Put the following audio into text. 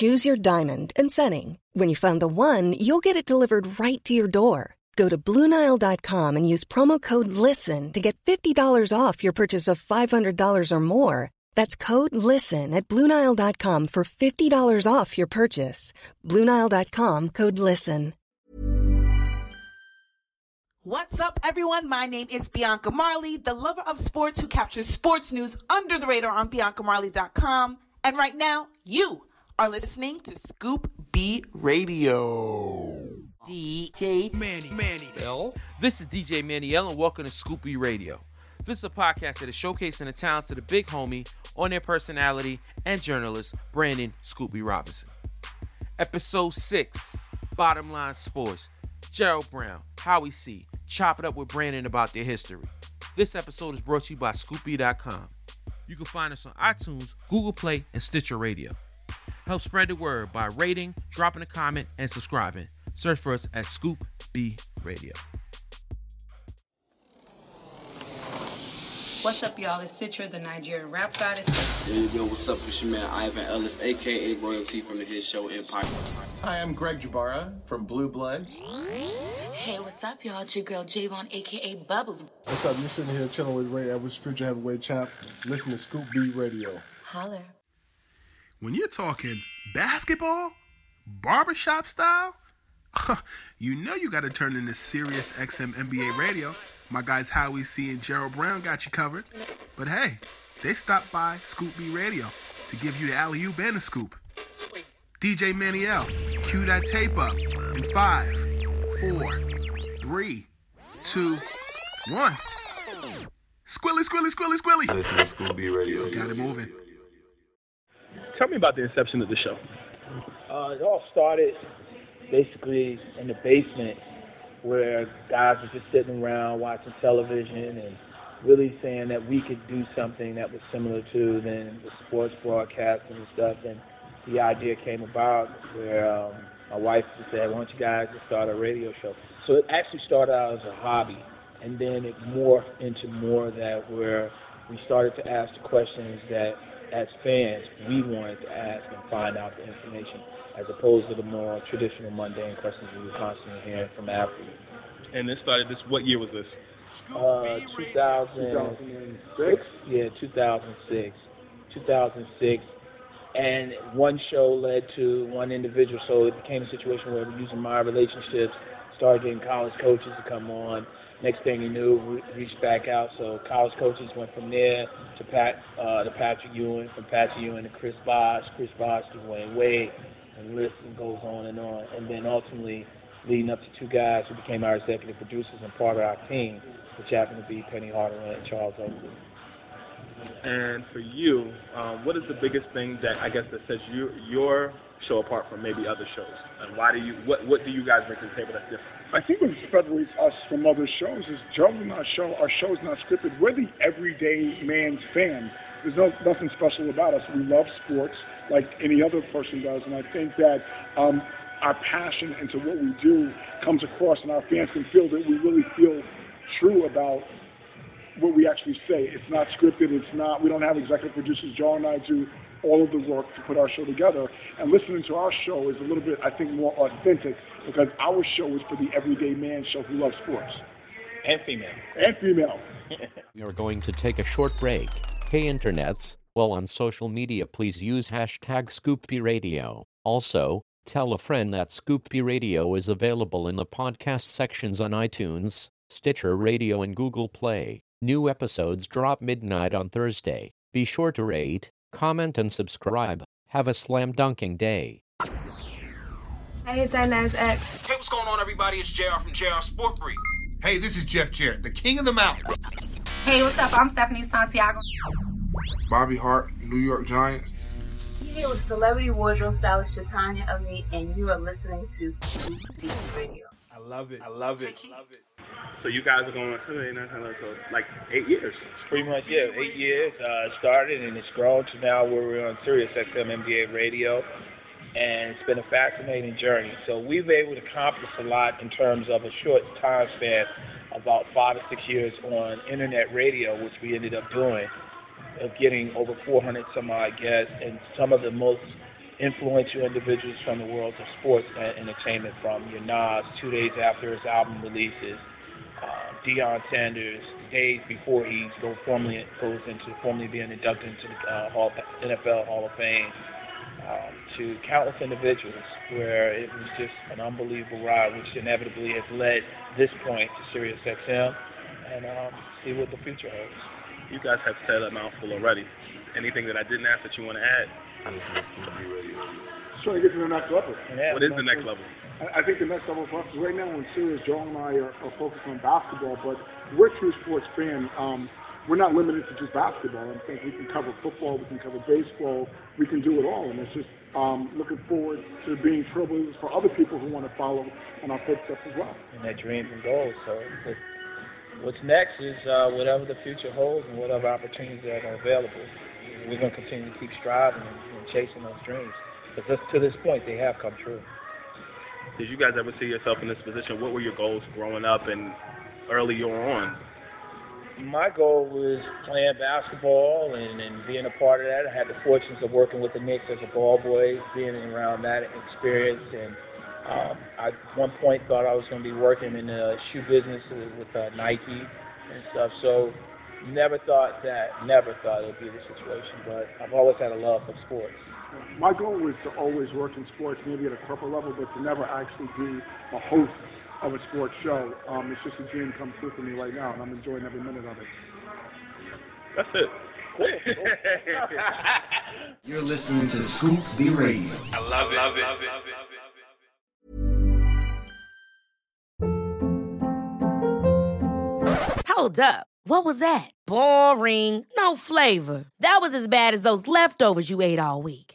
Choose your diamond and setting. When you find the one, you'll get it delivered right to your door. Go to BlueNile.com and use promo code LISTEN to get $50 off your purchase of $500 or more. That's code LISTEN at BlueNile.com for $50 off your purchase. BlueNile.com, code LISTEN. What's up, everyone? My name is Bianca Marley, the lover of sports who captures sports news under the radar on BiancaMarley.com. And right now, you are listening to Scoop B Radio. DJ Manny L. This is DJ Manny L, and welcome to Scoop B Radio. This is a podcast that is showcasing the talents of the big homie on their personality and journalist, Brandon Scoop B Robinson. Episode 6, Bottom Line Sports. Gerald Brown, Howie C, chop it up with Brandon about their history. This episode is brought to you by ScoopB.com. You can find us on iTunes, Google Play, and Stitcher Radio. Help spread the word by rating, dropping a comment, and subscribing. Search for us at Scoop B Radio. What's up, y'all? It's Citra, the Nigerian rap goddess. Yo, what's up? It's your man, Ivan Ellis, a.k.a. Royalty from the hit show Empire. Hi, I'm Greg Jabara from Blue Bloods. Hey, what's up, y'all? It's your girl, Javon, a.k.a. Bubbles. What's up? You're sitting here chilling with Ray Edwards, future heavyweight champ. Listen to Scoop B Radio. Holler. When you're talking basketball, barbershop style, you know you got to turn into SiriusXM NBA radio. My guys Howie C and Gerald Brown got you covered. But hey, they stopped by Scoop B Radio to give you the alley-oop and the scoop. DJ Manny L, cue that tape up in 5, 4, 3, 2, 1. Squilly, squilly, squilly, squilly. Listen to Scoop B Radio. Got it moving. Tell me about the inception of the show. It all started basically in the basement where guys were just sitting around watching television and really saying that we could do something that was similar to then the sports broadcasting and stuff. And the idea came about where my wife just said, why don't you guys just start a radio show? So it actually started out as a hobby, and then it morphed into more that where we started to ask the questions that as fans, we wanted to ask and find out the information, as opposed to the more traditional, mundane questions we were constantly hearing from athletes. And this started this, what year was this? 2006? Yeah, 2006. And one show led to one individual, so it became a situation where we were using my relationships, started getting college coaches to come on. Next thing you knew, we reached back out. So college coaches went from there to Patrick Ewing, from Patrick Ewing to Chris Bosh to Wayne Wade, and the list goes on. And then ultimately, leading up to two guys who became our executive producers and part of our team, which happened to be Penny Hardaway and Charles Oakley. And for you, what is the biggest thing that I guess that sets your show apart from maybe other shows? And why do you what do you guys bring to the table that's different? I think what separates us from other shows is Joe and our show is not scripted. We're the everyday man's fan. There's nothing special about us. We love sports like any other person does, and I think that our passion into what we do comes across, and our fans can feel that we really feel true about what we actually say. It's not scripted. We don't have executive producers. Joe and I do all of the work to put our show together. And listening to our show is a little bit, I think, more authentic because our show is for the everyday man show who loves sports. And female. And female. We are going to take a short break. Hey, internets. Well, on social media, please use hashtag Scoop B Radio. Also, tell a friend that Scoop B Radio is available in the podcast sections on iTunes, Stitcher Radio, and Google Play. New episodes drop midnight on Thursday. Be sure to rate, comment, and subscribe. Have a slam dunking day. Hey, it's Nas X. Hey, what's going on, everybody? It's JR from JR Sport Break. Hey, this is Jeff Jarrett, the king of the mountain. Hey, what's up? I'm Stephanie Santiago. Bobby Hart, New York Giants. You're here with celebrity wardrobe stylist Shatania Ami, and you are listening to Scoop B Radio. I love it. I love it. I love it. So you guys are going like 8 years. Pretty much, yeah, 8 years. Started and it's grown to now where we're on SiriusXM NBA Radio. And it's been a fascinating journey. So we've been able to accomplish a lot in terms of a short time span, about 5 or 6 years on internet radio, which we ended up doing, of getting over 400 some odd guests and some of the most influential individuals from the worlds of sports and entertainment, from your Nas 2 days after his album releases, Deion Sanders days before he goes into formally being inducted into the NFL Hall of Fame. To countless individuals, where it was just an unbelievable ride, which inevitably has led this point to SiriusXM, and see what the future holds. You guys have said a mouthful already. Anything that I didn't ask that you want to add? This is going to be really just trying to get to the next level. Yeah, what is the next level? I think the next level for us is right now in Sirius, Joel and I are focused on basketball, but we're a true sports fan. We're not limited to just basketball. I think we can cover football, we can cover baseball, we can do it all. And it's just looking forward to being trailblazers for other people who want to follow in our footsteps as well. And their dreams and goals. So what's next is whatever the future holds and whatever opportunities that are available. We're going to continue to keep striving and chasing those dreams. Because to this point, they have come true. Did you guys ever see yourself in this position? What were your goals growing up and earlier on? My goal was playing basketball and being a part of that. I had the fortunes of working with the Knicks as a ball boy, being around that experience. And I at one point thought I was going to be working in the shoe business with Nike and stuff. So never thought it would be the situation. But I've always had a love for sports. My goal was to always work in sports, maybe at a corporate level, but to never actually be a host of a sports show. It's just a dream come true for me right now, and I'm enjoying every minute of it. That's it. Cool. You're listening to Scoop B Radio. I love it. Love it. Hold up. What was that? Boring. No flavor. That was as bad as those leftovers you ate all week.